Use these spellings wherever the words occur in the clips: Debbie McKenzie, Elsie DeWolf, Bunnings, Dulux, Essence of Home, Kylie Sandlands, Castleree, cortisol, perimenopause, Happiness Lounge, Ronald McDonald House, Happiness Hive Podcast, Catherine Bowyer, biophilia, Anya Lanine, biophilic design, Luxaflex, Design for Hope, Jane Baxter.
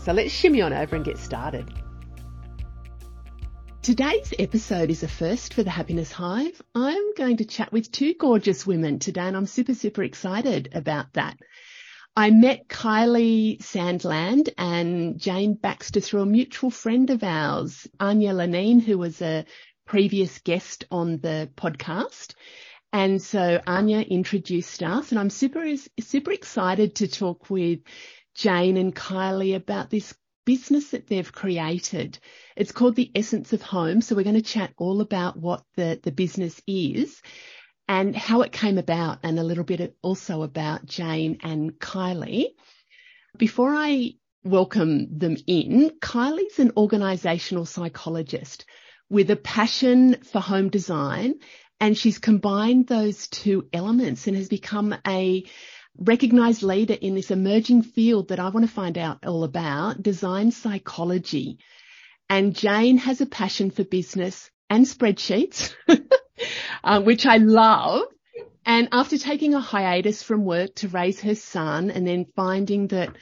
So let's shimmy on over and get started. Today's episode is a first for the Happiness Hive. I'm going to chat with two gorgeous women today and I'm super excited about that. I met Kylie Sandlands and Jane Baxter through a mutual friend of ours, Anya Lanine, who was a previous guest on the podcast. And so Anya introduced us and I'm super excited to talk with Jane and Kylie about this business that they've created. It's called the Essence of Home. So we're going to chat all about what the business is and how it came about and a little bit also about Jane and Kylie. Before I welcome them in, Kylie's an organisational psychologist with a passion for home design, and she's combined those two elements and has become a recognised leader in this emerging field that I want to find out all about, design psychology. And Jane has a passion for business and spreadsheets, which I love. And after taking a hiatus from work to raise her son and then finding that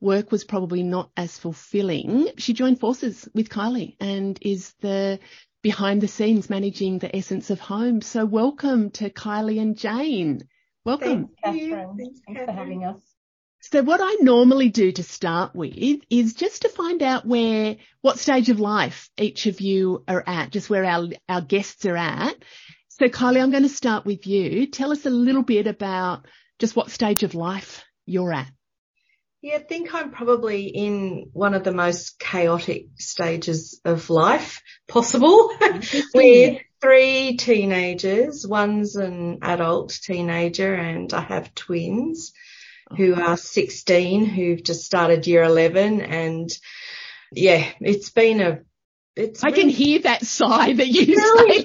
work was probably not as fulfilling, she joined forces with Kylie and is the behind the scenes managing the Essence of Home. So welcome to Kylie and Jane. Welcome. Thanks, Catherine. Thanks for having us. So what I normally do to start with is just to find out what stage of life each of you are at, just where our guests are at. So Kylie, I'm going to start with you. Tell us a little bit about just what stage of life you're at. Yeah, I think I'm probably in one of the most chaotic stages of life possible with 3 teenagers. One's an adult teenager and I have twins who are 16 who've just started year 11. And yeah, it's been I can hear that sigh that you say.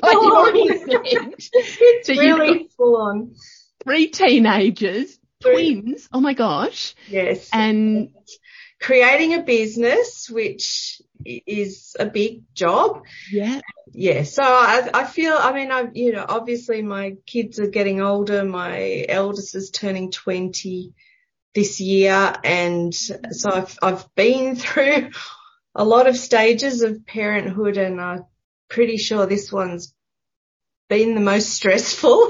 It's really full on. 3 teenagers. Twins, oh my gosh. Yes. And creating a business, which is a big job. Yeah. Yeah. So I feel, obviously my kids are getting older. My eldest is turning 20 this year. And so I've been through a lot of stages of parenthood and I'm pretty sure this one's been the most stressful.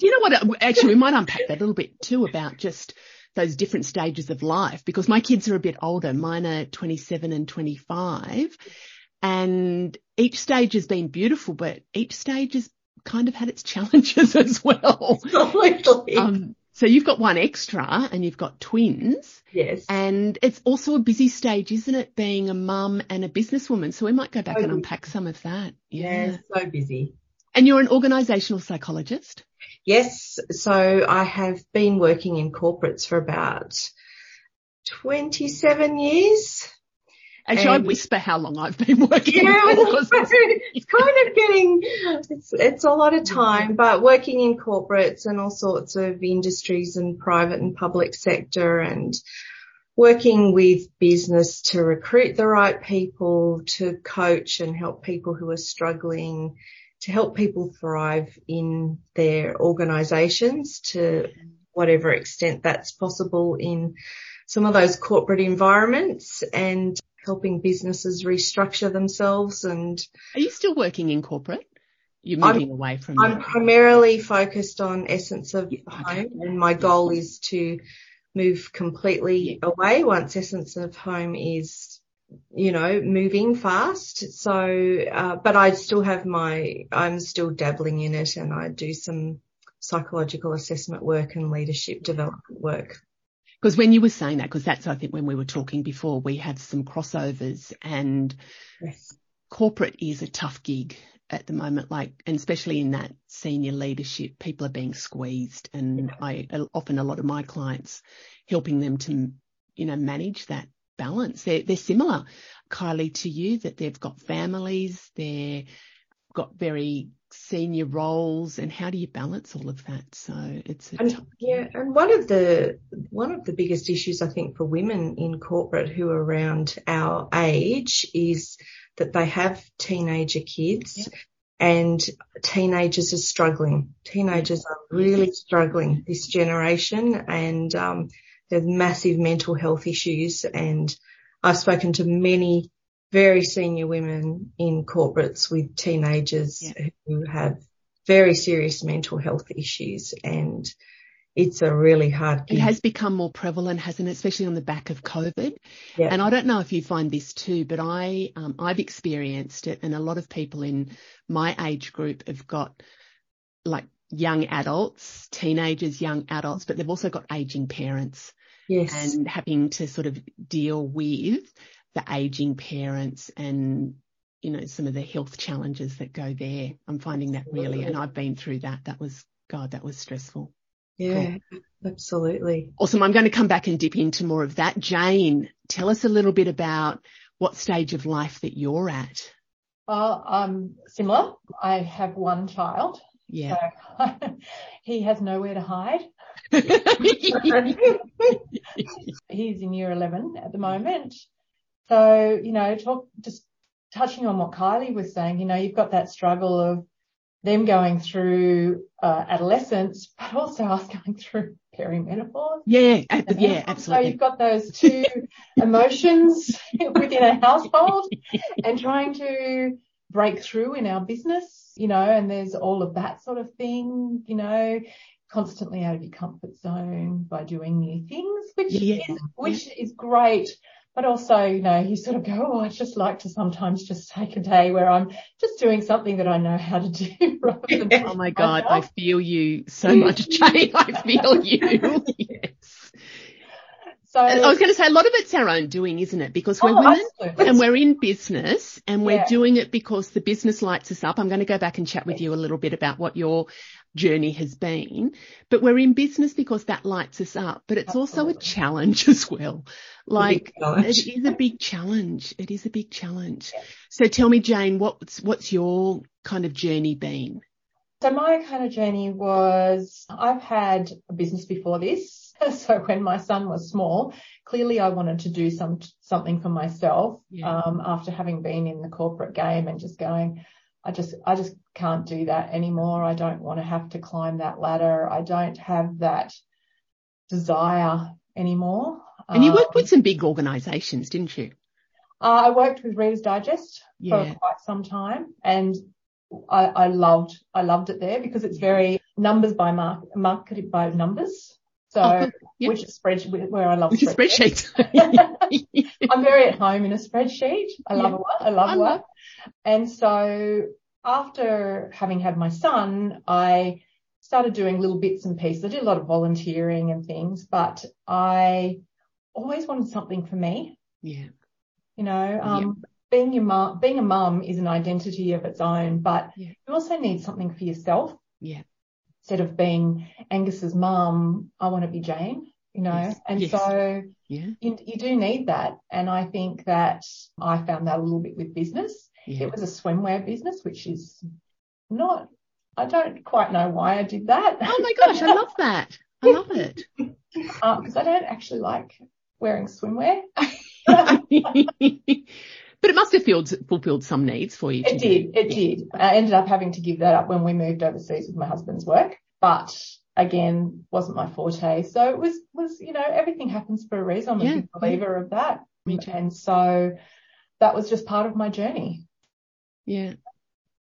You know what, actually we might unpack that a little bit too about just those different stages of life, because my kids are a bit older. Mine are 27 and 25 and each stage has been beautiful, but each stage has kind of had its challenges as well. Absolutely. So you've got one extra and you've got twins. Yes. And it's also a busy stage, isn't it, being a mum and a businesswoman? So we might go back and unpack some of that. Yeah, so busy. And you're an organisational psychologist? Yes. So I have been working in corporates for about 27 years. Actually, I whisper how long I've been working. Yeah, it's kind of getting, it's a lot of time, but working in corporates and all sorts of industries and private and public sector and working with business to recruit the right people, to coach and help people who are struggling, to help people thrive in their organisations to whatever extent that's possible in some of those corporate environments and helping businesses restructure themselves. And are you still working in corporate? You're moving away from that. I'm primarily focused on Essence of Home and my goal is to move completely away once Essence of Home is you know, moving fast. So, but I still have I'm still dabbling in it, and I do some psychological assessment work and leadership development work. Because when you were saying that, because that's, I think, when we were talking before, we have some crossovers, and yes, corporate is a tough gig at the moment, like, and especially in that senior leadership, people are being squeezed, and yeah, often a lot of my clients, helping them to, you know, manage that balance. They're similar, Kylie, to you, that they've got families, they've got very senior roles, and how do you balance all of that? So it's and one of the biggest issues, I think, for women in corporate who are around our age is that they have teenager kids, yeah, and teenagers are struggling. Teenagers are really struggling, this generation, and there's massive mental health issues. And I've spoken to many very senior women in corporates with teenagers, yeah, who have very serious mental health issues, and it's a really hard gig. It has become more prevalent, hasn't it, especially on the back of COVID. Yeah. And I don't know if you find this too, but I've experienced it, and a lot of people in my age group have got, like, young adults, teenagers, young adults, but they've also got aging parents. Yes. And having to sort of deal with the aging parents and, you know, some of the health challenges that go there. I'm finding that really, and I've been through that. That was stressful. Yeah, cool. Absolutely. Awesome. I'm going to come back and dip into more of that. Jane, tell us a little bit about what stage of life that you're at. Well, I'm similar. I have one child. Yeah. So he has nowhere to hide. He's in year 11 at the moment. So, you know, just touching on what Kylie was saying, you know, you've got that struggle of them going through adolescence, but also us going through perimenopause. Yeah, absolutely. So you've got those two emotions within a household, and trying to break through in our business, you know, and there's all of that sort of thing, you know, constantly out of your comfort zone by doing new things, which is great. But also, you know, you sort of go, oh, I'd just like to sometimes just take a day where I'm just doing something that I know how to do. Rather than oh, my God, myself. I feel you so much, Jane. I feel you. Yes. So, and I was going to say, a lot of it's our own doing, isn't it? Because we're women, absolutely, and we're in business, and we're doing it because the business lights us up. I'm going to go back and chat with you a little bit about what your journey has been. But we're in business because that lights us up. But it's also a challenge as well. Like, it is a big challenge. It is a big challenge. Yeah. So tell me, Jane, what's your kind of journey been? So my kind of journey was, I've had a business before this. So when my son was small, clearly I wanted to do something for myself, after having been in the corporate game and just going, I just can't do that anymore. I don't want to have to climb that ladder. I don't have that desire anymore. And you worked with some big organisations, didn't you? I worked with Reader's Digest for quite some time, and I loved it there, because it's very numbers by marketed by numbers. So, which is spreadsheet, where I love spreadsheets. I'm very at home in a spreadsheet. I love one. And so after having had my son, I started doing little bits and pieces. I did a lot of volunteering and things, but I always wanted something for me. Yeah. You know, being a mum is an identity of its own, but you also need something for yourself. Yeah. Instead of being Angus's mum, I want to be Jane, you know. Yes. And so you do need that. And I think that I found that a little bit with business. Yeah. It was a swimwear business, which is not – I don't quite know why I did that. Oh, my gosh, I love that. I love it. Because I don't actually like wearing swimwear. But it must have fulfilled some needs for you. It did. I ended up having to give that up when we moved overseas with my husband's work. But, again, wasn't my forte. So it was you know, everything happens for a reason. I'm a big believer of that. Me too. And so that was just part of my journey. Yeah.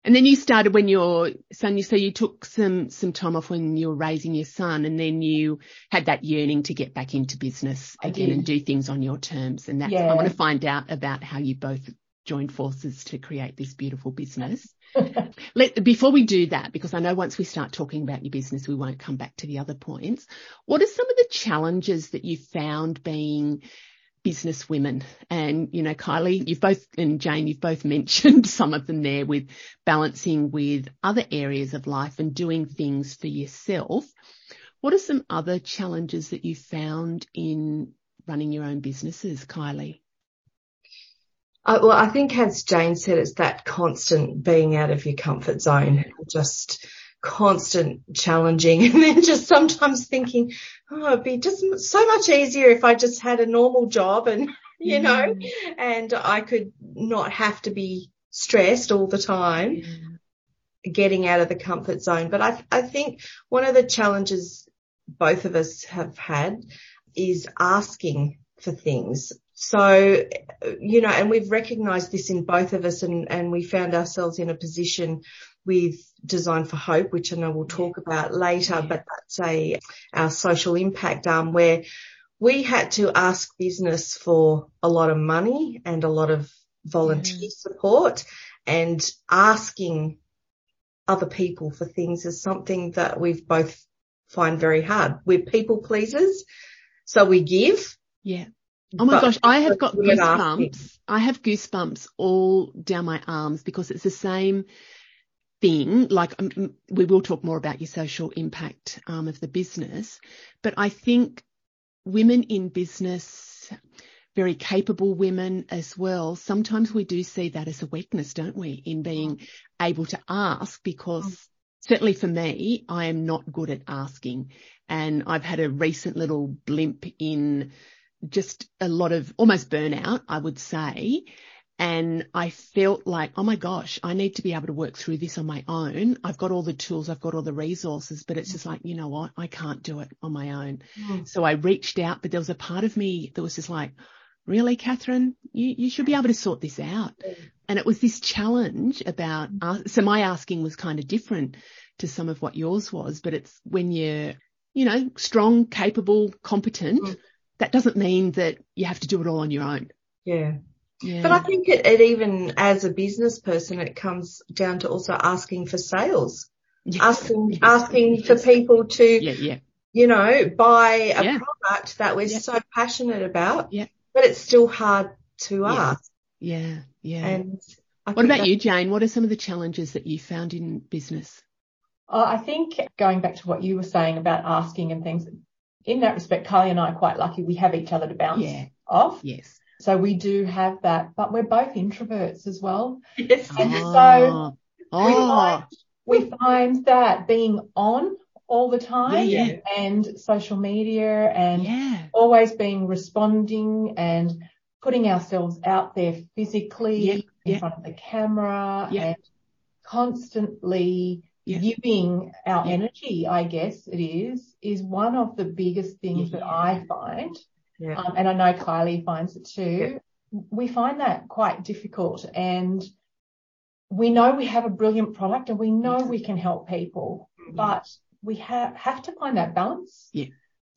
And then you started when your son, so you took some time off when you were raising your son, and then you had that yearning to get back into business again and do things on your terms. And that's, I want to find out about how you both joined forces to create this beautiful business. Before we do that, because I know once we start talking about your business, we won't come back to the other points. What are some of the challenges that you found being business women? And, you know, Kylie, you've both, and Jane, you've both mentioned some of them there, with balancing with other areas of life and doing things for yourself. What are some other challenges that you found in running your own businesses, Kylie? Well, I think, as Jane said, it's that constant being out of your comfort zone, just constant challenging, and then just sometimes thinking, oh, it'd be just so much easier if I just had a normal job and, you know, and I could not have to be stressed all the time, getting out of the comfort zone. But I think one of the challenges both of us have had is asking for things. So, you know, and we've recognised this in both of us, and we found ourselves in a position with Design for Hope, which I know we'll talk about later, but that's our social impact arm, where we had to ask business for a lot of money and a lot of volunteer support, and asking other people for things is something that we've both find very hard. We're people pleasers, so we give. Oh my gosh, I have got goosebumps. I have goosebumps all down my arms, because it's the same thing. Like, we will talk more about your social impact arm of the business, but I think women in business, very capable women as well, sometimes we do see that as a weakness, don't we, in being able to ask, because certainly for me, I am not good at asking. And I've had a recent little blimp in just a lot of almost burnout, I would say. And I felt like, oh my gosh, I need to be able to work through this on my own. I've got all the tools, I've got all the resources, but it's just like, you know what, I can't do it on my own. So I reached out, but there was a part of me that was just like, really, Catherine, you should be able to sort this out. And it was this challenge about, so my asking was kind of different to some of what yours was, but it's when you're, you know, strong, capable, competent, that doesn't mean that you have to do it all on your own. Yeah. But I think it even as a business person, it comes down to also asking for sales, asking for people to, you know, buy a product that we're so passionate about, but it's still hard to ask. And what about you, Jane? What are some of the challenges that you found in business? I think going back to what you were saying about asking and things, in that respect, Kylie and I are quite lucky. We have each other to bounce off. So we do have that, but we're both introverts as well. And so we find that being on all the time and social media and always being responding and putting ourselves out there physically in front of the camera and constantly giving our energy, I guess it is one of the biggest things that I find. And I know Kylie finds it too. We find that quite difficult, and we know we have a brilliant product and we know we can help people, but we have to find that balance.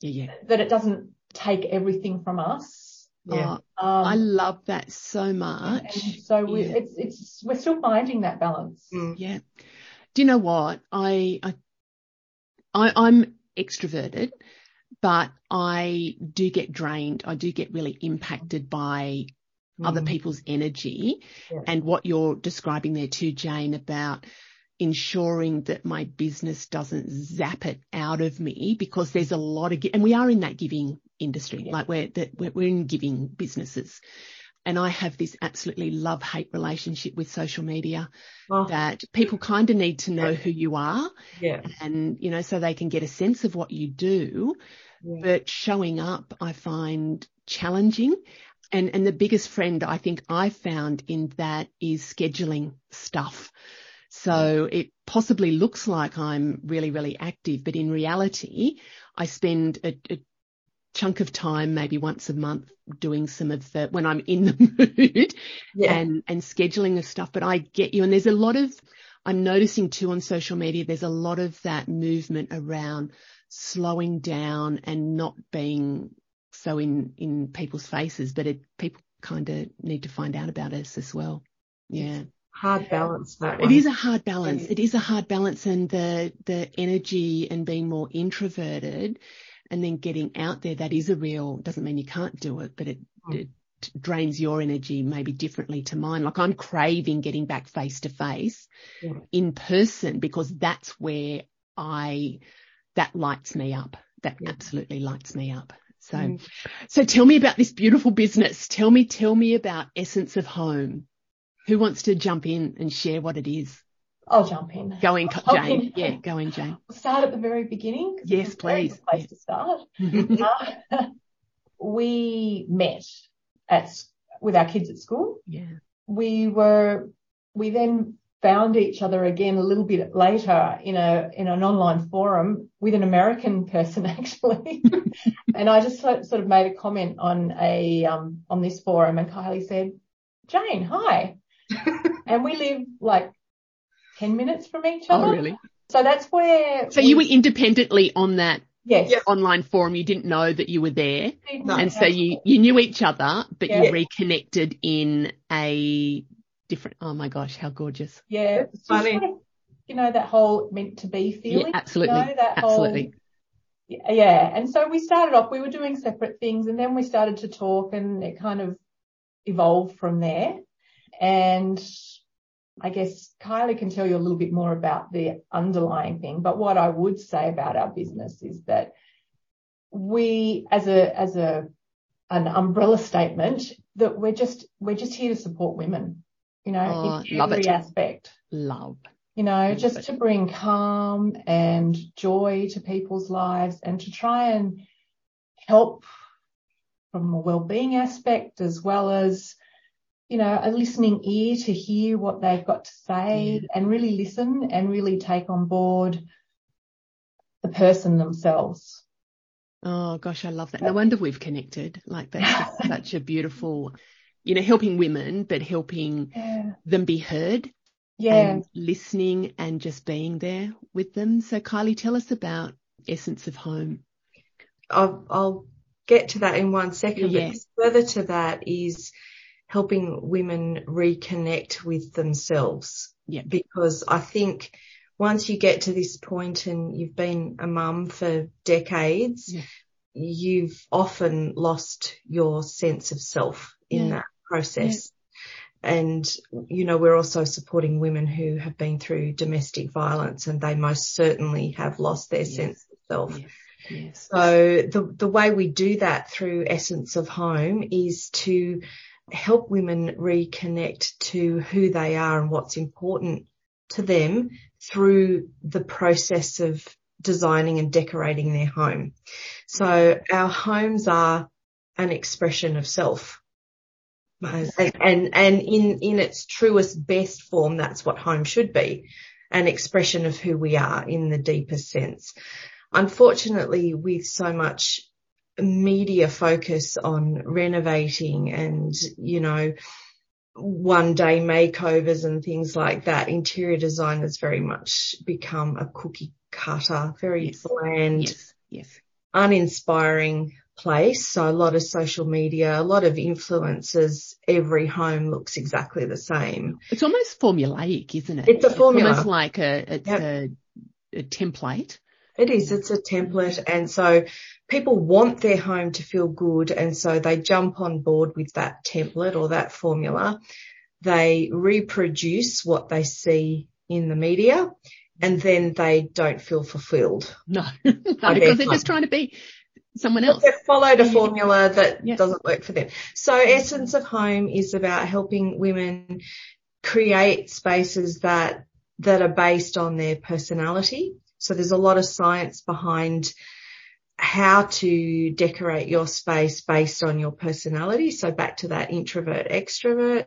That it doesn't take everything from us. I love that so much. And so we're still finding that balance. Do you know what? I'm extroverted, but I do get drained. I do get really impacted by other people's energy, and what you're describing there too, Jane, about ensuring that my business doesn't zap it out of me, because there's a lot of, and we are in that giving industry, like we're in giving businesses. And I have this absolutely love-hate relationship with social media, that people kind of need to know who you are, and, you know, so they can get a sense of what you do. But showing up, I find challenging. And the biggest friend I think I found in that is scheduling stuff. So it possibly looks like I'm really, really active, but in reality, I spend a chunk of time, maybe once a month, doing some of the, when I'm in the mood and scheduling of stuff. But I get you. And there's a lot of, I'm noticing too on social media, there's a lot of that movement around slowing down and not being so in people's faces, but people kind of need to find out about us as well. Yeah. Hard balance, that one. It is a hard balance. It is a hard balance, and the energy and being more introverted and then getting out there, that is a real, doesn't mean you can't do it, but it drains your energy maybe differently to mine. Like I'm craving getting back face to face in person, because that's where that lights me up. That absolutely lights me up. So, so tell me about this beautiful business. Tell me about Essence of Home. Who wants to jump in and share what it is? I'll jump in. Go in, Jane. Yeah, go in, Jane. We'll start at the very beginning. Yes, please. Place to start. We met with our kids at school. Yeah. We then found each other again a little bit later in an online forum with an American person, actually. And I just sort of made a comment on on this forum, and Kylie said, "Jane, hi." And we live like 10 minutes from each other. Oh, really? So that's where. So you were independently on that online forum. You didn't know that you were there. No. And so you knew each other, but you reconnected in a different. Oh my gosh, how gorgeous. Yeah. It's funny. Sort of, that whole meant to be feeling. Yeah, absolutely. And so we started off, we were doing separate things, and then we started to talk, and it kind of evolved from there. And I guess Kylie can tell you a little bit more about the underlying thing, but what I would say about our business is that we, as an umbrella statement, that we're just here to support women, in every aspect. Love. Just to bring calm and joy to people's lives, and to try and help from a wellbeing aspect, as well as a listening ear to hear what they've got to say, and really listen and really take on board the person themselves. Oh, gosh, I love that. No wonder we've connected. Like that's such a beautiful, helping women, but helping them be heard and listening and just being there with them. So, Kylie, tell us about Essence of Home. I'll get to that in 1 second. Yeah. But further to that is helping women reconnect with themselves. Yeah. Because I think once you get to this point and you've been a mum for decades, you've often lost your sense of self in that process. Yeah. And, we're also supporting women who have been through domestic violence, and they most certainly have lost their sense of self. Yes. Yes. So the way we do that through Essence of Home is to help women reconnect to who they are and what's important to them through the process of designing and decorating their home. So our homes are an expression of self, and in its truest, best form, that's what home should be, an expression of who we are in the deepest sense. Unfortunately, with so much media focus on renovating and, one day makeovers and things like that, interior design has very much become a cookie cutter, very bland, uninspiring place. So a lot of social media, a lot of influencers, every home looks exactly the same. It's almost formulaic, isn't it? It's a formula. It's almost like a template. It is. It's a template. And so people want their home to feel good, and so they jump on board with that template or that formula. They reproduce what they see in the media, and then they don't feel fulfilled. No, because they're just trying to be someone else. They've followed a formula that doesn't work for them. So Essence of Home is about helping women create spaces that are based on their personality. So there's a lot of science behind how to decorate your space based on your personality. So back to that introvert, extrovert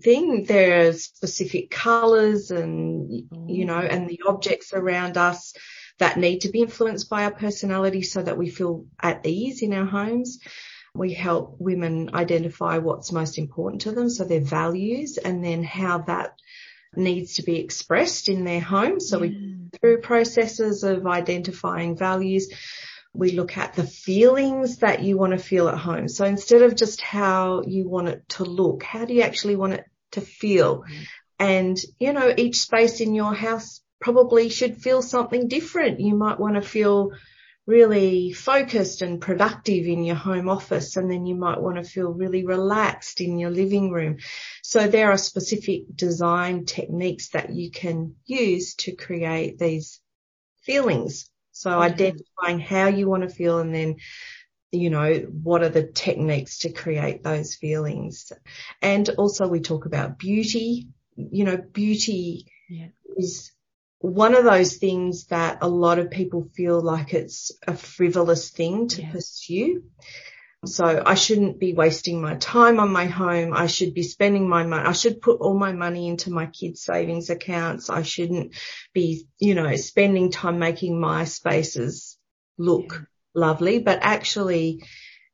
thing, there are specific colours and, and the objects around us that need to be influenced by our personality so that we feel at ease in our homes. We help women identify what's most important to them, so their values, and then how that needs to be expressed in their home. So we, through processes of identifying values, we look at the feelings that you want to feel at home. So instead of just how you want it to look, how do you actually want it to feel? And, you know, each space in your house probably should feel something different. You might want to feel really focused and productive in your home office, and then you might want to feel really relaxed in your living room. So there are specific design techniques that you can use to create these feelings. So identifying how you want to feel, and then, you know, what are the techniques to create those feelings. And also we talk about beauty. You know, beauty is one of those things that a lot of people feel like it's a frivolous thing to pursue. So I shouldn't be wasting my time on my home. I should be spending my money. I should put all my money into my kids' savings accounts. I shouldn't be, you know, spending time making my spaces look lovely. But actually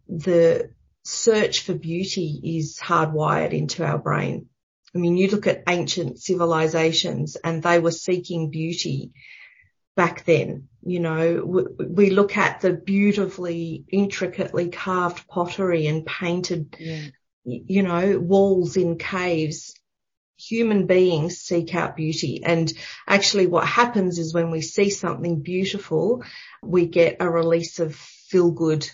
the search for beauty is hardwired into our brain. I mean, you look at ancient civilizations and they were seeking beauty back then. You know, we look at the beautifully, intricately carved pottery and painted, you know, walls in caves. Human beings seek out beauty. And actually what happens is when we see something beautiful, we get a release of feel-good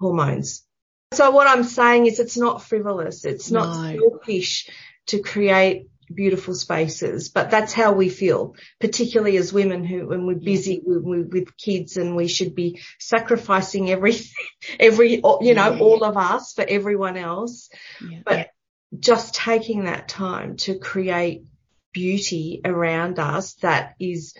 hormones. So what I'm saying is it's not frivolous. It's not selfish to create beautiful spaces, but that's how we feel, particularly as women who, when we're busy with kids, and we should be sacrificing every, you know, all of us for everyone else. But just taking that time to create beauty around us that is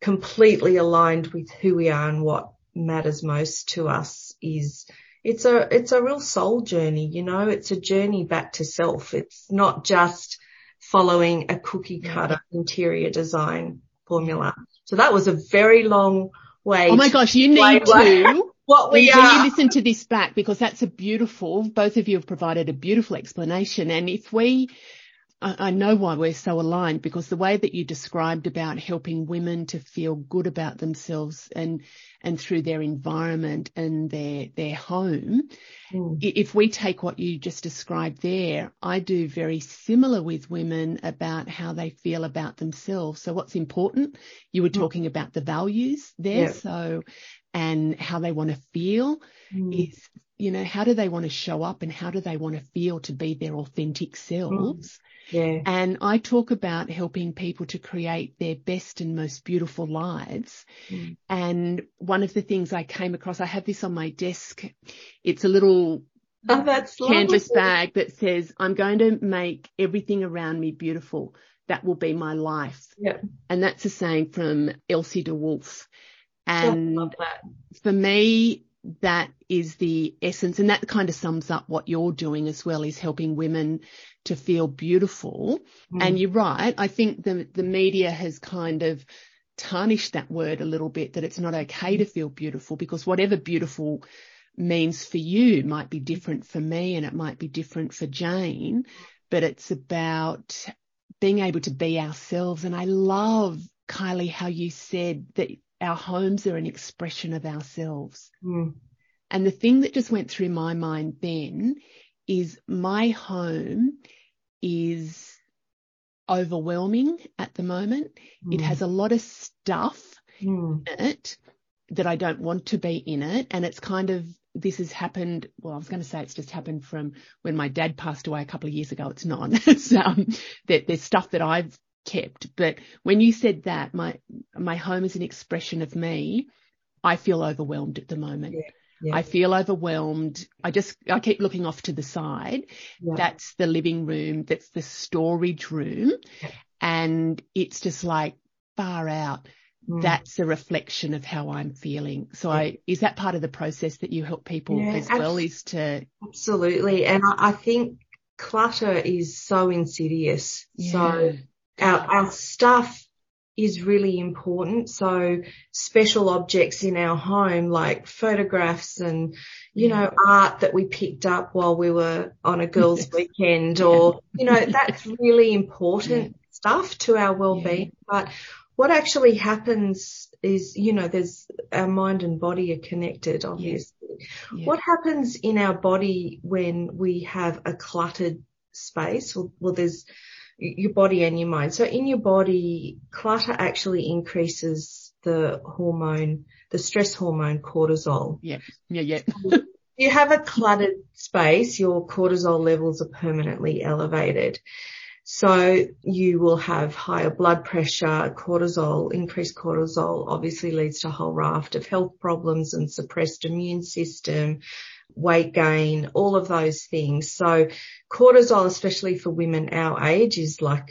completely aligned with who we are and what matters most to us is, it's a real soul journey, you know. It's a journey back to self. It's not just following a cookie cutter interior design formula. So that was a very long way. Oh my gosh, you need to. What we are. When you listen to this back, because that's a beautiful, both of you have provided a beautiful explanation. And if we, I know why we're so aligned, because the way that you described about helping women to feel good about themselves and through their environment and their home, if we take what you just described there, I do very similar with women about how they feel about themselves. So what's important, you were talking about the values there, so, and how they want to feel is, you know, how do they want to show up and how do they want to feel to be their authentic selves? And I talk about helping people to create their best and most beautiful lives. And one of the things I came across, I have this on my desk. It's a little canvas bag that says, I'm going to make everything around me beautiful. That will be my life. And that's a saying from Elsie DeWolf. And for me, that is the essence, and that kind of sums up what you're doing as well, is helping women to feel beautiful. And you're right. I think the media has kind of tarnished that word a little bit, that it's not okay to feel beautiful, because whatever beautiful means for you might be different for me and it might be different for Jane, but it's about being able to be ourselves. And I love, Kylie, how you said that our homes are an expression of ourselves. And the thing that just went through my mind then is my home is overwhelming at the moment. It has a lot of stuff in it that I don't want to be in it. And it's kind of, this has happened, well, I was going to say it's just happened from when my dad passed away a couple of years ago. It's not. So that there's stuff that I've kept, but when you said that my home is an expression of me, I feel overwhelmed at the moment. I feel overwhelmed. I keep looking off to the side. That's the living room, that's the storage room, and it's just like far out. That's a reflection of how I'm feeling. So is that part of the process that you help people as well, is to absolutely. And I think clutter is so insidious. So our stuff is really important. So special objects in our home, like photographs and, you know, art that we picked up while we were on a girls' weekend, or, you know, that's really important stuff to our well-being, but what actually happens is, you know, there's our mind and body are connected, obviously. Yeah. What happens in our body when we have a cluttered space? Well, there's your body and your mind. So in your body, clutter actually increases the hormone, the stress hormone cortisol. Yeah. You have a cluttered space, your cortisol levels are permanently elevated. So you will have higher blood pressure, cortisol, increased cortisol obviously leads to a whole raft of health problems and suppressed immune system, weight gain, all of those things. So cortisol, especially for women our age, is like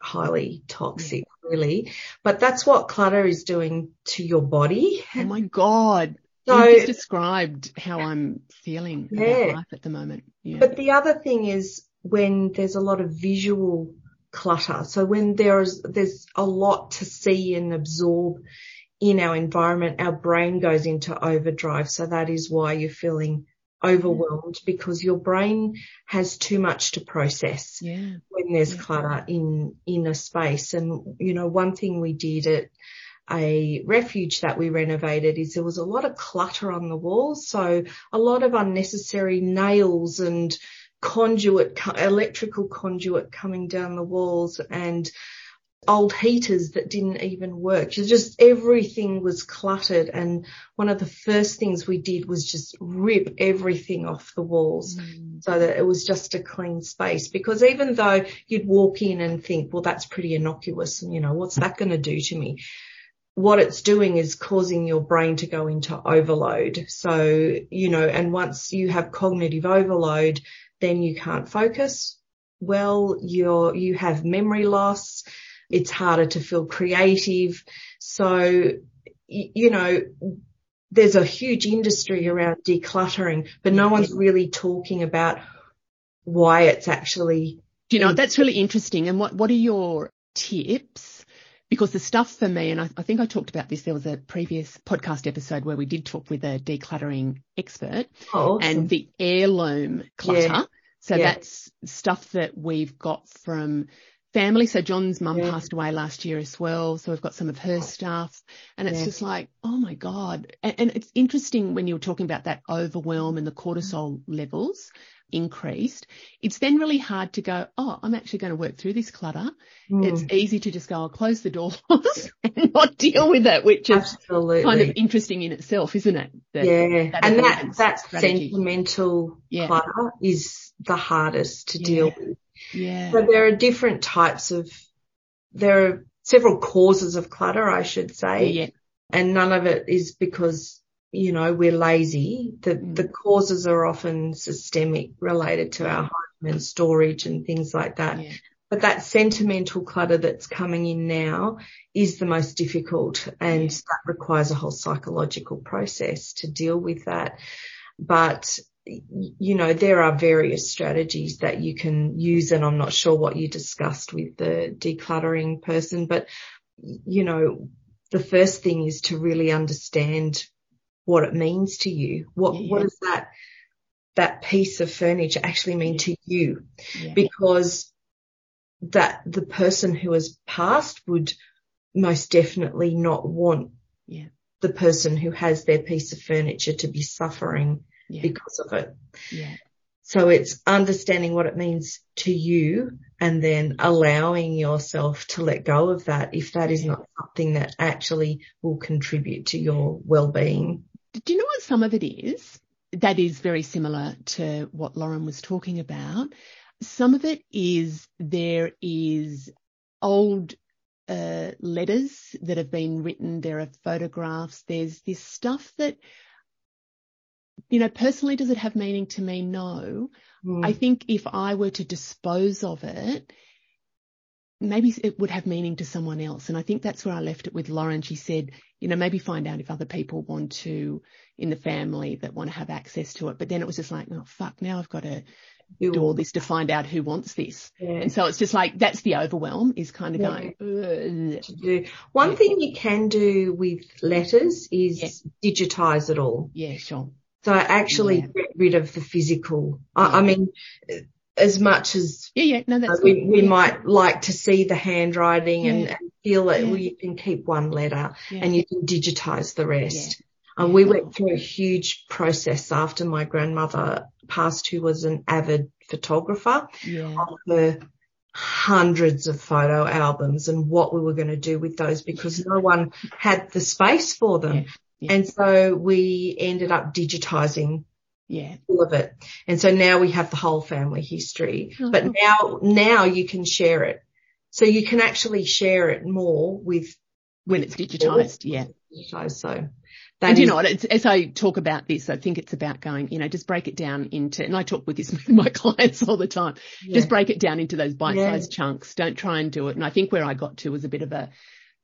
highly toxic, really. But that's what clutter is doing to your body. Oh, my God. So, you just described how I'm feeling about life at the moment. Yeah. But the other thing is, when there's a lot of visual clutter, so when there's a lot to see and absorb in our environment, our brain goes into overdrive. So that is why you're feeling overwhelmed, because your brain has too much to process when there's clutter in a space. And, you know, one thing we did at a refuge that we renovated is there was a lot of clutter on the walls, so a lot of unnecessary nails and electrical conduit coming down the walls and old heaters that didn't even work. Just everything was cluttered, and one of the first things we did was just rip everything off the walls so that it was just a clean space, because even though you'd walk in and think, well, that's pretty innocuous and, you know, what's that going to do to me? What it's doing is causing your brain to go into overload. So, you know, and once you have cognitive overload, then you can't focus well, you have memory loss, it's harder to feel creative. So, you know, there's a huge industry around decluttering, but no one's really talking about why it's actually. Do you know, that's really interesting. And what are your tips? Because the stuff for me, and I think I talked about this, there was a previous podcast episode where we did talk with a decluttering expert and the heirloom clutter. Yeah. So that's stuff that we've got from family. So John's mum passed away last year as well. So we've got some of her stuff, and it's just like, oh my God. And it's interesting when you were talking about that overwhelm and the cortisol levels increased, it's then really hard to go, oh, I'm actually going to work through this clutter. It's easy to just go, I'll close the doors and not deal with it, which is kind of interesting in itself, isn't it? That strategy. Sentimental clutter is the hardest to deal with. Yeah. So there are different types of, there are several causes of clutter, I should say, and none of it is because, you know, we're lazy. The causes are often systemic, related to our home and storage and things like that. Yeah. But that sentimental clutter that's coming in now is the most difficult, and that requires a whole psychological process to deal with that. But, you know, there are various strategies that you can use, and I'm not sure what you discussed with the decluttering person, but, you know, the first thing is to really understand what it means to you. What does that piece of furniture actually mean to you? Yeah. Because that the person who has passed would most definitely not want the person who has their piece of furniture to be suffering because of it. Yeah. So it's understanding what it means to you, and then allowing yourself to let go of that if that is not something that actually will contribute to your well-being. Do you know what some of it is? That is very similar to what Lauren was talking about. Some of it is there is old letters that have been written. There are photographs. There's this stuff that, you know, personally, does it have meaning to me? No. I think if I were to dispose of it, maybe it would have meaning to someone else. And I think that's where I left it with Lauren. She said, you know, maybe find out if other people want to, in the family, that want to have access to it. But then it was just like, oh, fuck, now I've got to do all this to find out who wants this. Yeah. And so it's just like, that's the overwhelm, is kind of going. One thing you can do with letters is digitise it all. Yeah, sure. So I actually get rid of the physical. I mean, as much as we might like to see the handwriting and feel that you can keep one letter and you can digitise the rest. We went through a huge process after my grandmother passed, who was an avid photographer, of her hundreds of photo albums and what we were going to do with those, because no one had the space for them. And so we ended up digitising all of it. And so now we have the whole family history. Oh. But now you can share it. So you can actually share it more with when it's digitised. So and you know what, as I talk about this, I think it's about going, you know, just break it down into, and I talk with this with my clients all the time, just break it down into those bite-sized chunks. Don't try and do it. And I think where I got to was a bit of a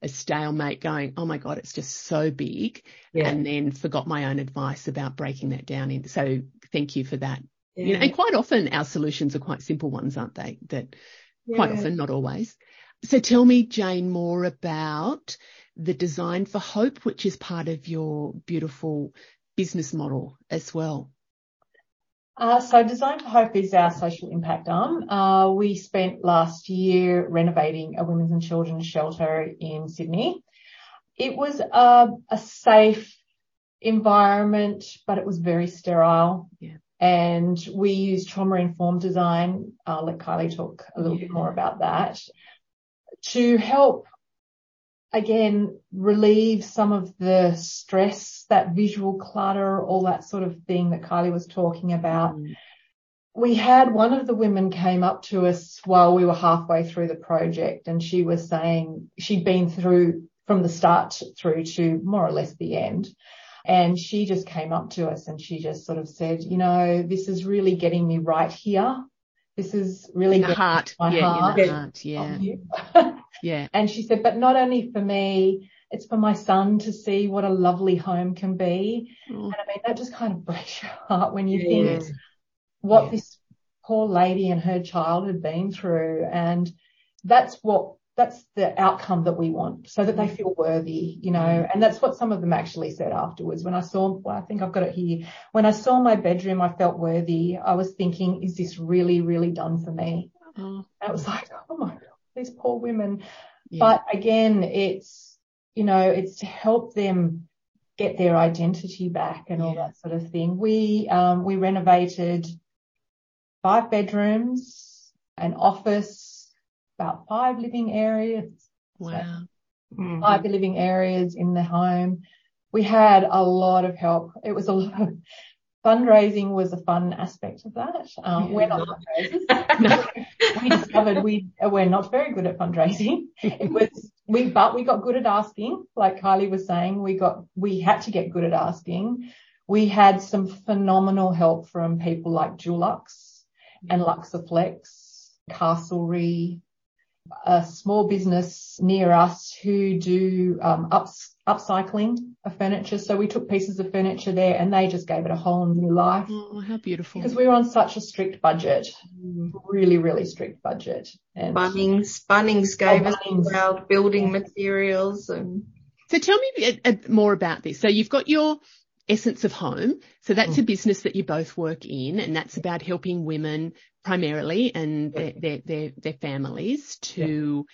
stalemate going, oh, my God, it's just so big, and then forgot my own advice about breaking that down. So thank you for that. Yeah. You know, and quite often our solutions are quite simple ones, aren't they? That quite often, not always. So tell me, Jane, more about the Design for Hope, which is part of your beautiful business model as well. So Design for Hope is our social impact arm. We spent last year renovating a women's and children's shelter in Sydney. It was a safe environment, but it was very sterile. Yeah. And we used trauma-informed design. I'll let Kylie talk a little bit more about that, to help, again, relieve some of the stress, that visual clutter, all that sort of thing that Kylie was talking about. Mm. We had one of the women came up to us while we were halfway through the project, and she was saying she'd been through from the start through to more or less the end. And she just came up to us and she just sort of said, you know, this is really getting me right here. This is really in the heart. My heart. In the heart. Yeah. And she said, but not only for me, it's for my son to see what a lovely home can be. Mm. And I mean, that just kind of breaks your heart when you think what this poor lady and her child had been through. And that's the outcome that we want, so that they feel worthy, you know. And that's what some of them actually said afterwards. When I saw, I think I've got it here. When I saw my bedroom, I felt worthy. I was thinking, is this really, really done for me? Mm. I was like, oh my God, these poor women. Yeah. But again, it's, you know, it's to help them get their identity back and all that sort of thing. We renovated 5 bedrooms, an office, about 5 living areas. Wow. So 5 living areas in the home. We had a lot of help. It was a lot of fundraising was a fun aspect of that. We're not fundraisers. We discovered we're not very good at fundraising. But we got good at asking. Like Kylie was saying, we had to get good at asking. We had some phenomenal help from people like Dulux and Luxaflex, Castleree, a small business near us who do upcycling of furniture. So we took pieces of furniture there and they just gave it a whole new life. Oh, how beautiful. Because we were on such a strict budget, really, really strict budget. And Bunnings gave us our building materials. And so tell me a bit more about this. So you've got your Essence of Home. So that's a business that you both work in, and that's about helping women primarily and their families to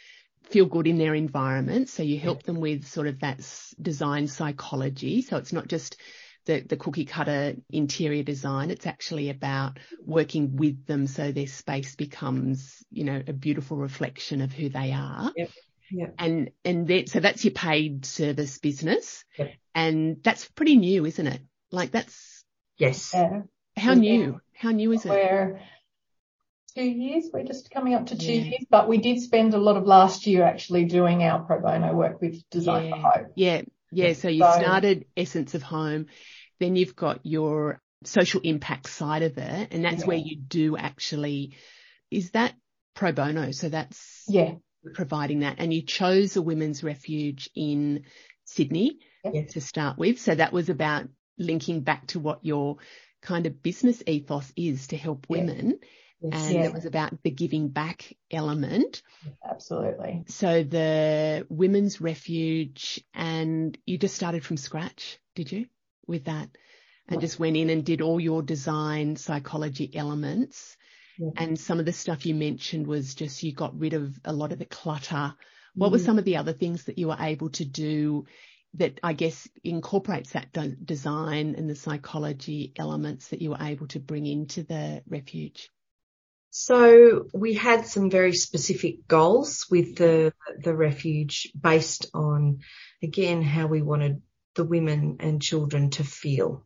feel good in their environment. So you help them with sort of that design psychology. So it's not just the cookie cutter interior design. It's actually about working with them so their space becomes, you know, a beautiful reflection of who they are. Yep. Yep. So that's your paid service business. Yep. And that's pretty new, isn't it? Like that's... Yes. How new? How new is it? We're 2 years. We're just coming up to 2 years. But we did spend a lot of last year actually doing our pro bono work with Design for Hope. Yeah. Yeah. So you started Essence of Home. Then you've got your social impact side of it. And that's where you do actually... Is that pro bono? So that's... Yeah. Providing that. And you chose a women's refuge in Sydney to start with. So that was about linking back to what your kind of business ethos is, to help women. Yes. And it was about the giving back element. Absolutely. So the women's refuge, and you just started from scratch, did you, with that? And just went in and did all your design psychology elements. Yeah. And some of the stuff you mentioned was just you got rid of a lot of the clutter. What were some of the other things that you were able to do that I guess incorporates that design and the psychology elements that you were able to bring into the refuge? So we had some very specific goals with the refuge based on, again, how we wanted the women and children to feel.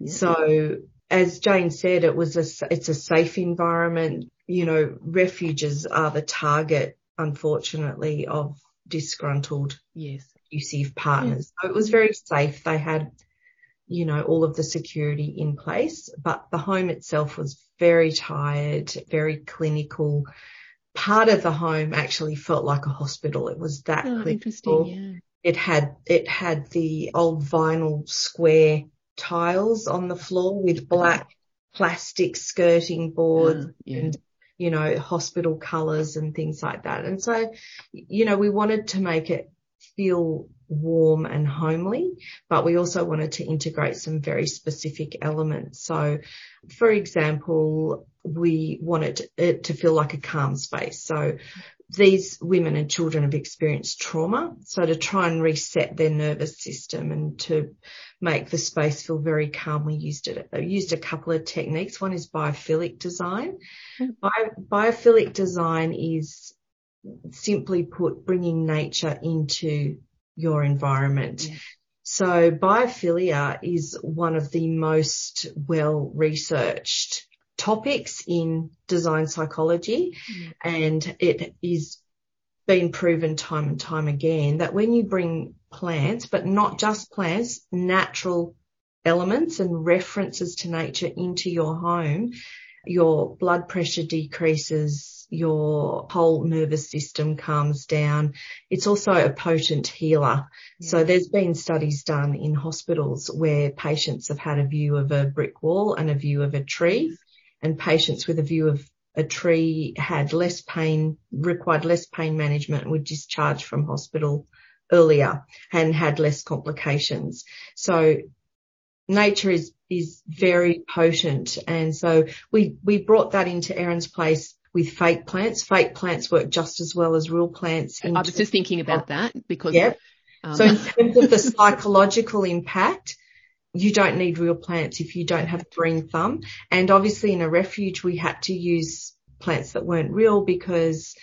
Yeah. So as Jane said, it's a safe environment. You know, refuges are the target, unfortunately, of disgruntled, abusive partners. Yeah. So it was very safe. They had, you know, all of the security in place, but the home itself was very tired, very clinical. Part of the home actually felt like a hospital. It was that clinical. Yeah. It had the old vinyl square tiles on the floor with black plastic skirting boards and, you know, hospital colours and things like that. And so, you know, we wanted to make it feel warm and homely, but we also wanted to integrate some very specific elements. So, for example, we wanted it to feel like a calm space. So these women and children have experienced trauma, so to try and reset their nervous system and to make the space feel very calm, we used it. They used a couple of techniques. One is biophilic design. Biophilic design is, simply put, bringing nature into your environment. Yeah. So biophilia is one of the most well-researched topics in design psychology, and it is been proven time and time again that when you bring plants, but not just plants, natural elements and references to nature into your home, your blood pressure decreases, your whole nervous system calms down. It's also a potent healer. Yeah. So there's been studies done in hospitals where patients have had a view of a brick wall and a view of a tree, and patients with a view of a tree had less pain, required less pain management and were discharged from hospital earlier and had less complications. So nature is very potent, and so we brought that into Erin's place with fake plants. Fake plants work just as well as real plants. I was just thinking about that because so in terms of the psychological impact, you don't need real plants if you don't have a green thumb. And obviously in a refuge we had to use plants that weren't real because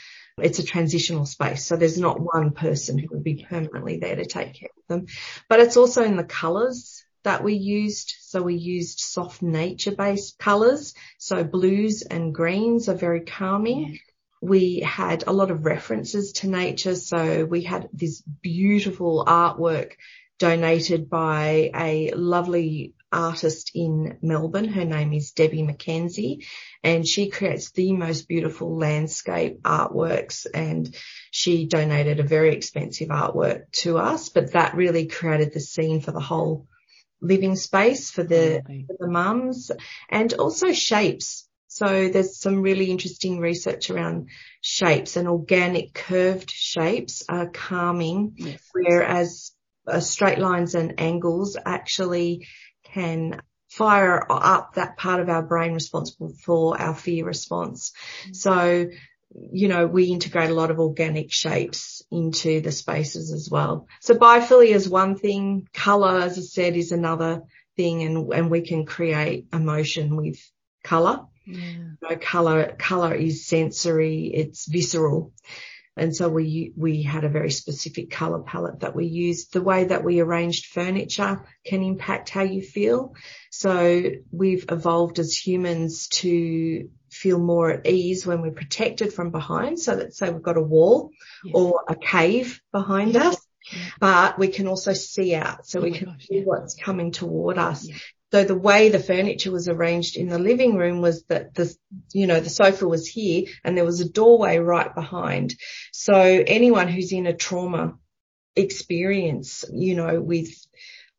it's a transitional space, so there's not one person who would be permanently there to take care of them. But it's also in the colours that we used. So we used soft nature-based colours. So blues and greens are very calming. We had a lot of references to nature. So we had this beautiful artwork donated by a lovely artist in Melbourne. Her name is Debbie McKenzie, and she creates the most beautiful landscape artworks, and she donated a very expensive artwork to us, but that really created the scene for the whole living space for the mums, and also shapes. So there's some really interesting research around shapes, and organic curved shapes are calming, whereas straight lines and angles actually can fire up that part of our brain responsible for our fear response. So, you know, we integrate a lot of organic shapes into the spaces as well. So biophilia is one thing. Colour, as I said, is another thing, and we can create emotion with colour. Yeah. So colour is sensory, it's visceral. And so we had a very specific colour palette that we used. The way that we arranged furniture can impact how you feel. So we've evolved as humans to feel more at ease when we're protected from behind. So let's say we've got a wall or a cave behind us, but we can also see out. So we can see what's coming toward us. Yeah. So the way the furniture was arranged in the living room was that the sofa was here and there was a doorway right behind. So anyone who's in a trauma experience, you know, with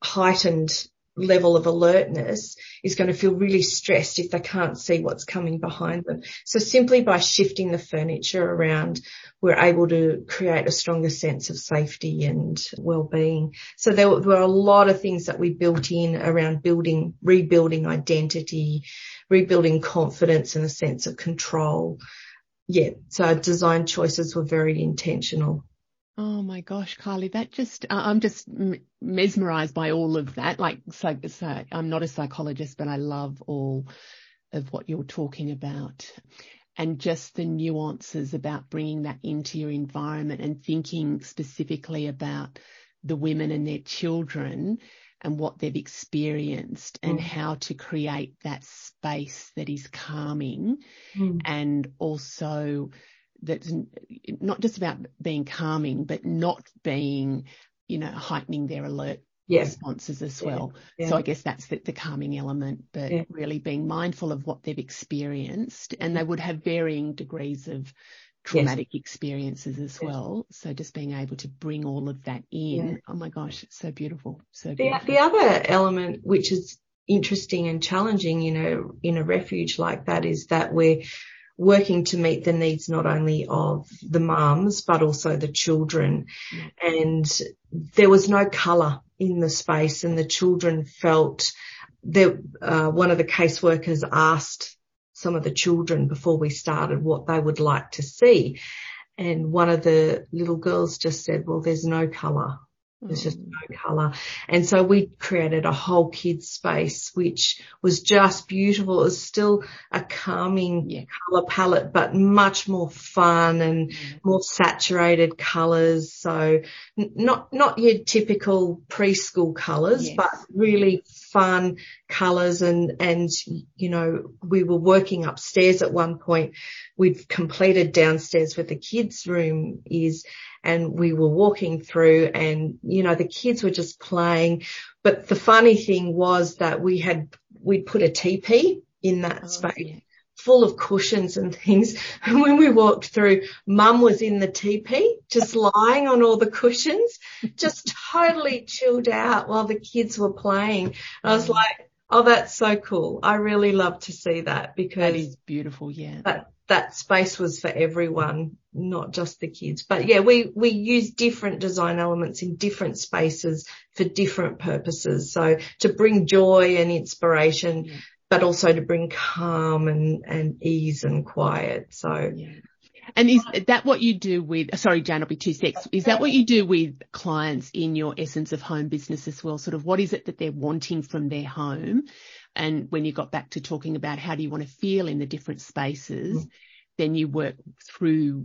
heightened level of alertness is going to feel really stressed if they can't see what's coming behind them. So simply by shifting the furniture around, we're able to create a stronger sense of safety and well-being. So there were a lot of things that we built in around building, rebuilding identity, rebuilding confidence and a sense of control. Yeah, so our design choices were very intentional. Oh my gosh, Kylie, that just, I'm just mesmerized by all of that. Like, so I'm not a psychologist, but I love all of what you're talking about and just the nuances about bringing that into your environment and thinking specifically about the women and their children and what they've experienced and how to create that space that is calming and also that's not just about being calming, but not being, you know, heightening their alert responses as well. Yeah. So I guess that's the calming element, but really being mindful of what they've experienced, and they would have varying degrees of traumatic experiences as well. So just being able to bring all of that in. Yeah. Oh my gosh, it's so beautiful. So beautiful. The other element, which is interesting and challenging, you know, in a refuge like that, is that we're working to meet the needs not only of the mums but also the children. And there was no colour in the space, and the children felt that one of the caseworkers asked some of the children before we started what they would like to see, and one of the little girls just said, well, there's no colour. There's just no colour. And so we created a whole kids space, which was just beautiful. It was still a calming colour palette, but much more fun and more saturated colours. So not your typical preschool colours, but really fun colours. And, you know, we were working upstairs at one point. We'd completed downstairs where the kids' room is, and we were walking through and, you know, the kids were just playing. But the funny thing was that we'd put a teepee in that space full of cushions and things. And when we walked through, Mum was in the teepee, just lying on all the cushions, just totally chilled out while the kids were playing. And I was like, oh, that's so cool. I really love to see that, because that is beautiful. Yeah. That space was for everyone, not just the kids. But yeah, we use different design elements in different spaces for different purposes. So to bring joy and inspiration, but also to bring calm and ease and quiet. So. Yeah. And is that what you do with, sorry, Jane, I'll be 2 seconds. Is that what you do with clients in your Essence of Home business as well? Sort of what is it that they're wanting from their home? And when you got back to talking about how do you want to feel in the different spaces, then you work through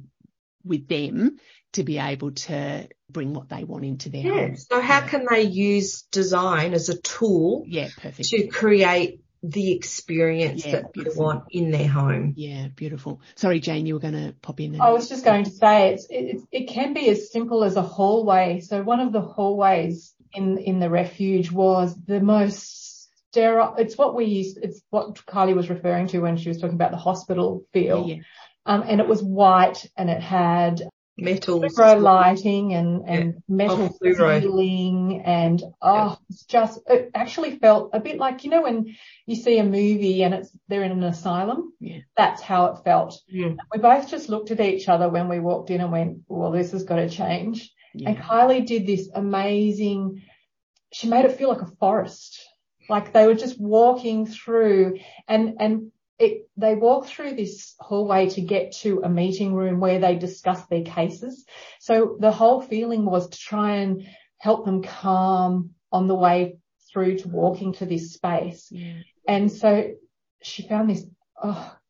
with them to be able to bring what they want into their home. So how can they use design as a tool to create the experience that they want in their home? Yeah, beautiful. Sorry, Jane, you were going to pop in there. I was just going to say it can be as simple as a hallway. So one of the hallways in the refuge was the most sterile. It's what Kylie was referring to when she was talking about the hospital feel. Yeah. And it was white, and it had metal lighting and metal ceiling, and it's just, it actually felt a bit like, you know, when you see a movie and they're in an asylum. Yeah. That's how it felt. Yeah. We both just looked at each other when we walked in and went, well, this has got to change. Yeah. And Kylie did this amazing, she made it feel like a forest. Like they were just walking through and they walked through this hallway to get to a meeting room where they discussed their cases. So the whole feeling was to try and help them calm on the way through to walking to this space. Yeah. And so she found this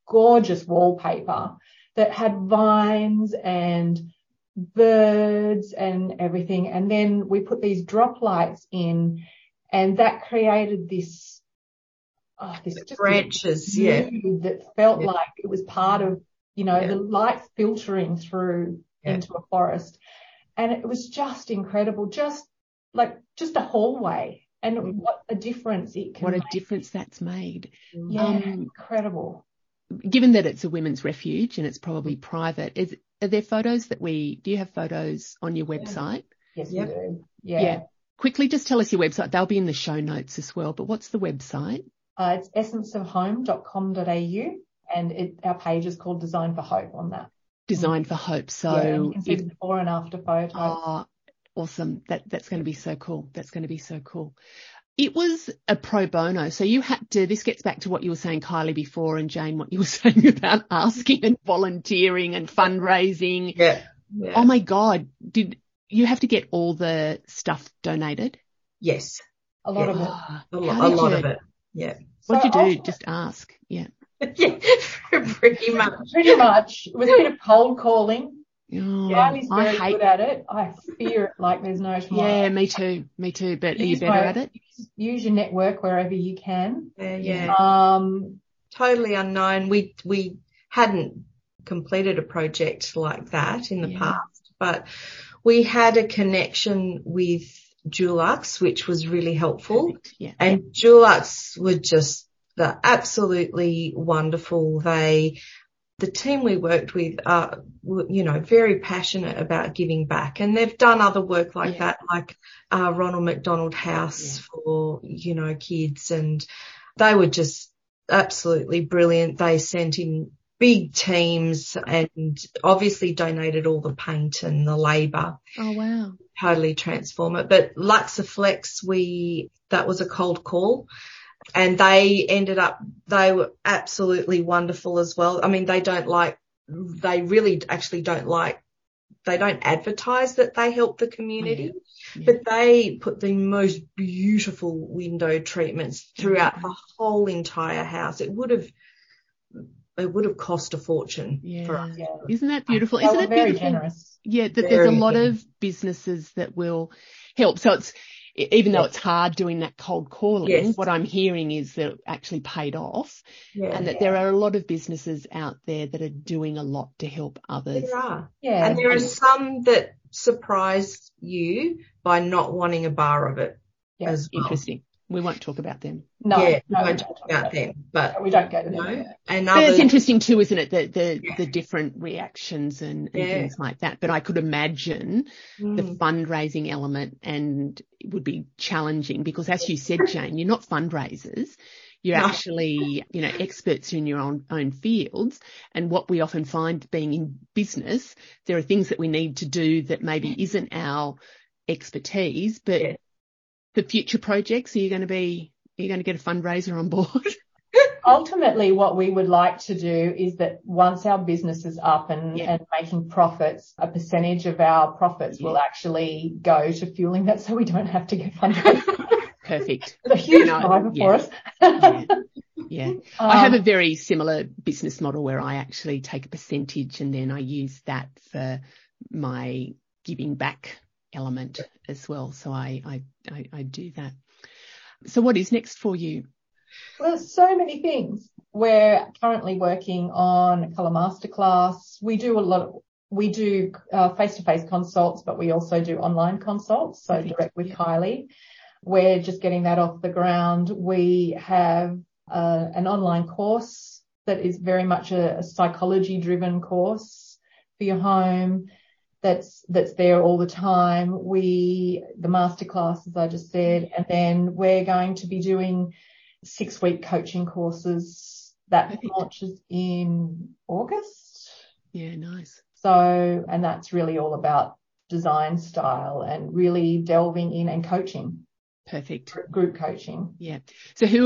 gorgeous wallpaper that had vines and birds and everything. And then we put these drop lights in, and that created this, branches, that felt like it was part of, you know, the light filtering through into a forest. And it was just incredible, just a hallway, and what a difference it can make. What a difference that's made. Yeah, incredible. Given that it's a women's refuge and it's probably private, are there photos do you have photos on your website? Yes, we do. Yeah. Quickly just tell us your website. They'll be in the show notes as well, but what's the website? It's essenceofhome.com.au, and our page is called Design for Hope on that. Design for Hope. So yeah, you can see the before and after photos. Awesome. That's going to be so cool. That's going to be so cool. It was a pro bono. So you had to, this gets back to what you were saying, Kylie, before, and Jane, what you were saying about asking and volunteering and fundraising. Yeah. Oh my God. Did you have to get all the stuff donated? Yes. A lot of it. Yeah. So what did you do? Just ask. Yeah. Yeah, pretty much. It was a bit of cold calling. Riley's very good at it. I fear it like there's no tomorrow. Yeah, me too. But are you better at it? Use your network wherever you can. Yeah. Totally unknown. We hadn't completed a project like that in the past, but we had a connection with Dulux, which was really helpful. Yeah. And Dulux were just they're absolutely wonderful. The team we worked with are, very passionate about giving back, and they've done other work like that, like Ronald McDonald House for, kids, and they were just absolutely brilliant. They sent in big teams and obviously donated all the paint and the labour. Oh, wow. Totally transform it. But Luxaflex, that was a cold call. And they were absolutely wonderful as well. I mean, they don't advertise that they help the community, but they put the most beautiful window treatments throughout the whole entire house. It would have cost a fortune for us. Yeah. Isn't that beautiful? Isn't it very beautiful? Generous. Yeah, that there's a lot of businesses that will help. So it's, even though it's hard doing that cold calling, what I'm hearing is that it actually paid off, and that there are a lot of businesses out there that are doing a lot to help others. There are. Yeah. And there are some that surprise you by not wanting a bar of it as well. Interesting. We won't talk about them. No. Yeah, we won't talk about them. But we don't go to them. And it's interesting too, isn't it, the different reactions and things like that. But I could imagine the fundraising element, and it would be challenging because, as you said, Jane, you're not fundraisers. You're actually, experts in your own fields. And what we often find being in business, there are things that we need to do that maybe isn't our expertise, but the future projects, are you going to get a fundraiser on board? Ultimately, what we would like to do is that once our business is up and making profits, a percentage of our profits will actually go to fueling that, so we don't have to get fundraisers. Perfect. It's a huge driver for us. Yeah. I have a very similar business model where I actually take a percentage and then I use that for my giving back element as well. So I do that. So what is next for you? Well, there's so many things. We're currently working on a colour masterclass. We do face-to-face consults, but we also do online consults, so direct with Kylie. We're just getting that off the ground. We have an online course that is very much a psychology-driven course for your home. That's there all the time. The masterclass, as I just said, and then we're going to be doing 6-week coaching courses that launches in August. Yeah, nice. So, and that's really all about design style and really delving in and coaching. Perfect. Group coaching. Yeah. So who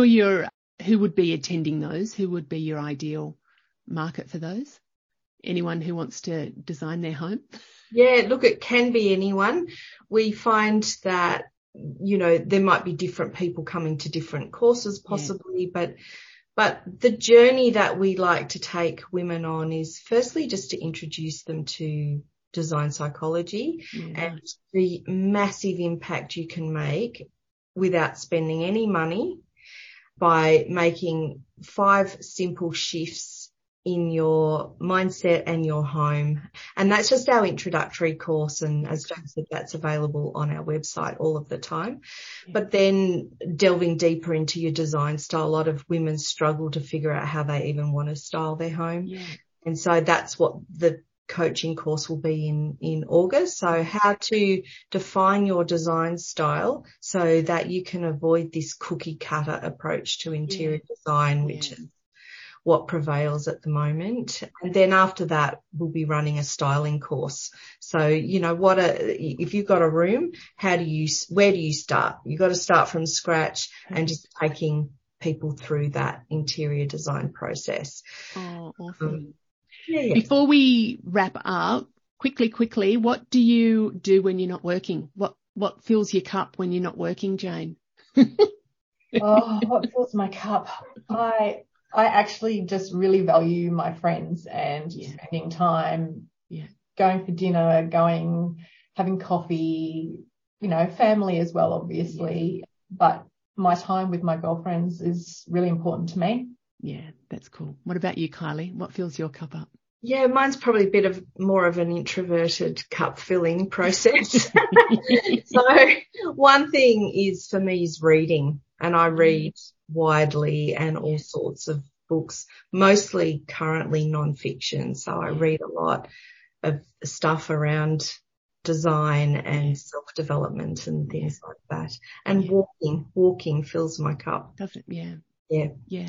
would be attending those? Who would be your ideal market for those? Anyone who wants to design their home? Yeah, look, it can be anyone. We find that, there might be different people coming to different courses possibly, but the journey that we like to take women on is firstly just to introduce them to design psychology and the massive impact you can make without spending any money by making 5 simple shifts in your mindset and your home. And that's just our introductory course, and as Jane said, that's available on our website all of the time. But then delving deeper into your design style, a lot of women struggle to figure out how they even want to style their home. And so that's what the coaching course will be in August. So how to define your design style so that you can avoid this cookie cutter approach to interior design, which is what prevails at the moment. And then after that, we'll be running a styling course. So, you know, if you've got a room, where do you start? You've got to start from scratch and just taking people through that interior design process. Oh, awesome. Before we wrap up, quickly, what do you do when you're not working? What fills your cup when you're not working, Jane? What fills my cup? I actually just really value my friends and spending time, going for dinner, having coffee, you know, family as well, obviously. Yeah. But my time with my girlfriends is really important to me. Yeah, that's cool. What about you, Kylie? What fills your cup up? Yeah, mine's probably more of an introverted cup filling process. So one thing is for me is reading, and I read widely and all sorts of books, mostly currently non-fiction. So I read a lot of stuff around design and self-development and things like that. And walking fills my cup. Does it? Yeah.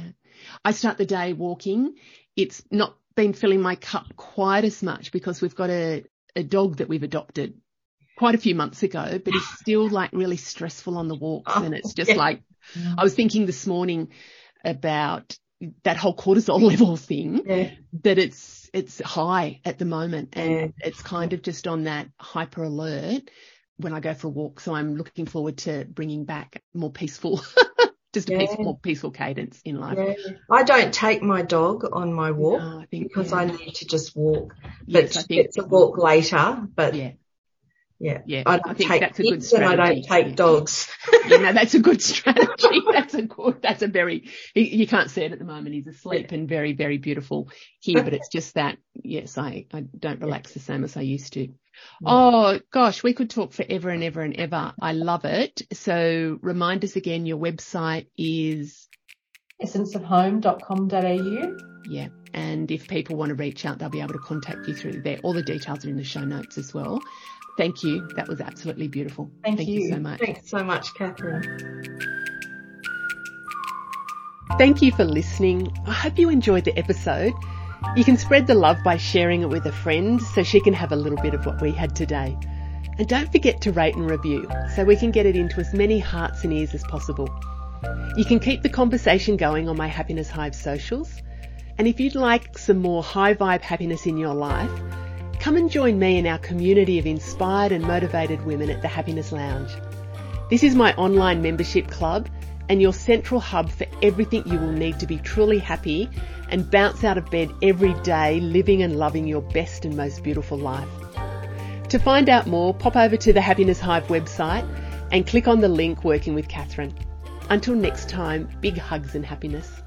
I start the day walking. It's not been filling my cup quite as much because we've got a dog that we've adopted quite a few months ago, but he's still like really stressful on the walks. And it's just like, I was thinking this morning about that whole cortisol level thing, that it's high at the moment, and it's kind of just on that hyper alert when I go for a walk. So I'm looking forward to bringing back more peaceful, more peaceful cadence in life. Yeah. I don't take my dog on my walk because I need to just walk, but it's a walk later, but I don't take dogs. That's a good strategy. You can't see it at the moment. He's asleep and very, very beautiful here, but it's just that, I don't relax the same as I used to. Oh, gosh, we could talk forever and ever and ever. I love it. So remind us again, your website is essenceofhome.com.au. Yeah. And if people want to reach out, they'll be able to contact you through there. All the details are in the show notes as well. Thank you. That was absolutely beautiful. Thank you so much. Thanks so much, Catherine. Thank you for listening. I hope you enjoyed the episode. You can spread the love by sharing it with a friend so she can have a little bit of what we had today. And don't forget to rate and review so we can get it into as many hearts and ears as possible. You can keep the conversation going on my Happiness Hive socials. And if you'd like some more high vibe happiness in your life, come and join me in our community of inspired and motivated women at the Happiness Lounge. This is my online membership club and your central hub for everything you will need to be truly happy and bounce out of bed every day living and loving your best and most beautiful life. To find out more, pop over to the Happiness Hive website and click on the link Working with Catherine. Until next time, big hugs and happiness.